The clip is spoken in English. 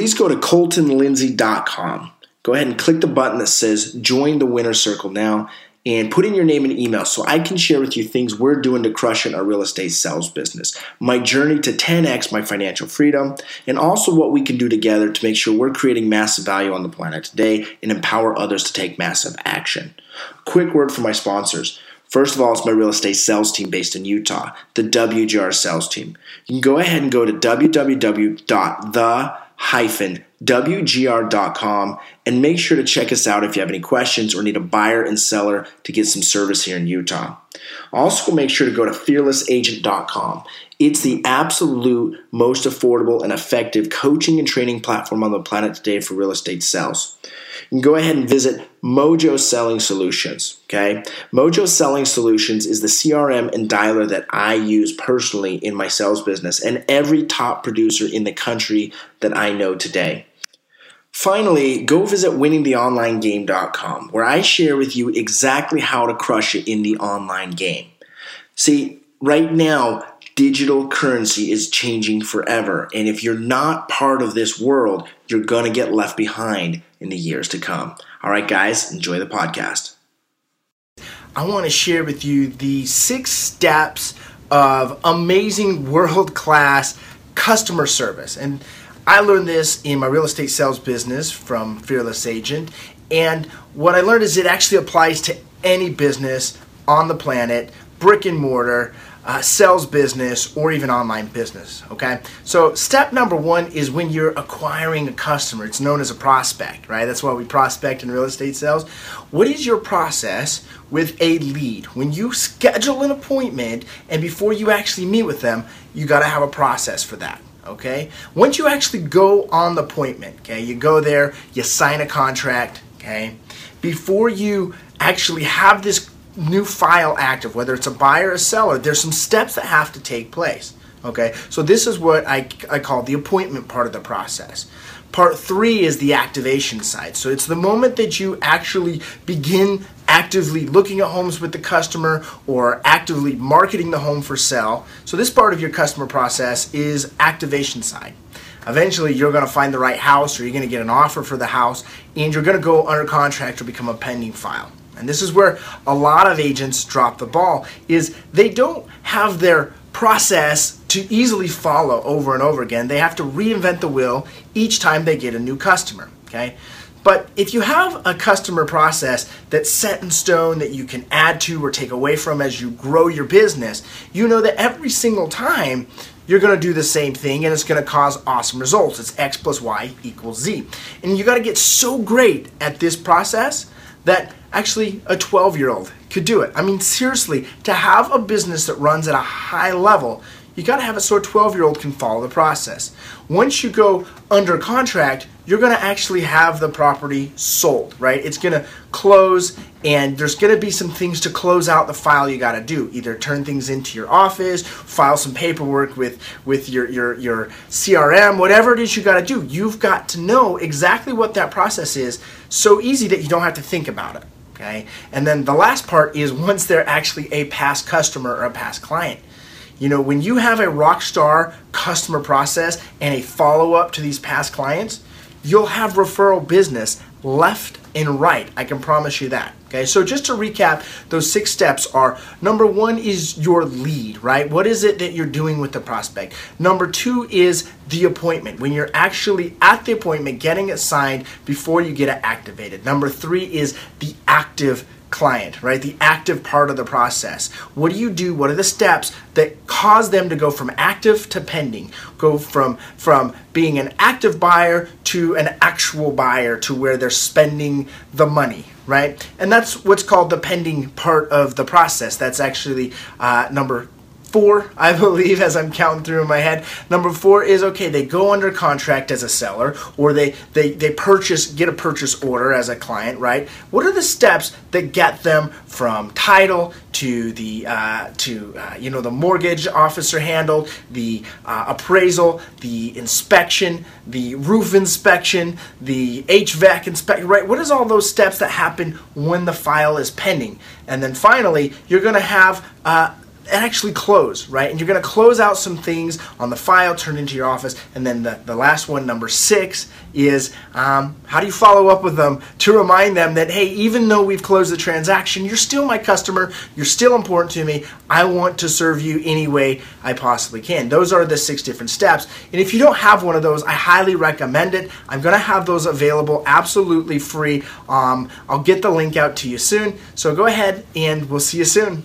please go to coltonlindsay.com. Go ahead and click the button that says Join the Winner Circle Now and put in your name and email so I can share with you things we're doing to crush in our real estate sales business, my journey to 10x my financial freedom, and also what we can do together to make sure we're creating massive value on the planet today and empower others to take massive action. Quick word from my sponsors. First of all, it's my real estate sales team based in Utah, the WGR sales team. You can go ahead and go to www.the-wgr.com and make sure to check us out if you have any questions or need a buyer and seller to get some service here in Utah. Also, make sure to go to fearlessagent.com. It's the absolute most affordable and effective coaching and training platform on the planet today for real estate sales. You can go ahead and visit Mojo Selling Solutions, okay? Mojo Selling Solutions is the CRM and dialer that I use personally in my sales business and every top producer in the country that I know today. Finally, go visit winningtheonlinegame.com, where I share with you exactly how to crush it in the online game. See, right now, digital currency is changing forever, and if you're not part of this world, you're going to get left behind in the years to come. All right, guys, enjoy the podcast. I want to share with you the 6 steps of amazing world-class customer service. And I learned this in my real estate sales business from Fearless Agent. And what I learned is it actually applies to any business on the planet, brick and mortar, sales business, or even online business, okay? So step number 1 is when you're acquiring a customer. It's known as a prospect, right? That's why we prospect in real estate sales. What is your process with a lead? When you schedule an appointment and before you actually meet with them, you gotta have a process for that. Okay? Once you actually go on the appointment, okay, you go there, you sign a contract, okay, before you actually have this new file active, whether it's a buyer or a seller, there's some steps that have to take place, okay? So this is what I call the appointment part of the process. Part 3 is the activation side. So it's the moment that you actually begin actively looking at homes with the customer or actively marketing the home for sale. So this part of your customer process is activation side. Eventually, you're going to find the right house or you're going to get an offer for the house and you're going to go under contract or become a pending file. And this is where a lot of agents drop the ball is they don't have their process to easily follow over and over again. They have to reinvent the wheel each time they get a new customer, okay? But if you have a customer process that's set in stone that you can add to or take away from as you grow your business, you know that every single time you're going to do the same thing and it's going to cause awesome results. It's X plus Y equals Z. And you got to get so great at this process that actually a 12-year-old could do it. I mean, seriously, to have a business that runs at a high level, you got to have it so a 12-year-old can follow the process. Once you go under contract, you're going to actually have the property sold, right? It's going to close and there's going to be some things to close out the file you got to do. Either turn things into your office, file some paperwork with your CRM, whatever it is you got to do. You've got to know exactly what that process is so easy that you don't have to think about it, okay? And then the last part is once they're actually a past customer or a past client. You know, when you have a rock star customer process and a follow-up to these past clients, you'll have referral business left and right. I can promise you that. Okay, so just to recap, those 6 steps are, number 1 is your lead, right? What is it that you're doing with the prospect? Number 2 is the appointment, when you're actually at the appointment, getting it signed before you get it activated. Number 3 is the active client, right? The active part of the process. What do you do? What are the steps that cause them to go from active to pending? Go from being an active buyer to an actual buyer to where they're spending the money, right? And that's what's called the pending part of the process. That's actually number 4, I believe, as I'm counting through in my head. Number 4 is, okay, they go under contract as a seller or they get a purchase order as a client, right? What are the steps that get them from title to the the mortgage officer handle, the appraisal, the inspection, the roof inspection, the HVAC inspection, right? What is all those steps that happen when the file is pending? And then finally, you're going to have actually close, right? And you're going to close out some things on the file, turn into your office, and then the last one, number 6, is how do you follow up with them to remind them that, hey, even though we've closed the transaction, you're still my customer, you're still important to me, I want to serve you any way I possibly can. Those are the 6 different steps, and if you don't have one of those, I highly recommend it. I'm going to have those available absolutely free. I'll get the link out to you soon, so go ahead and we'll see you soon.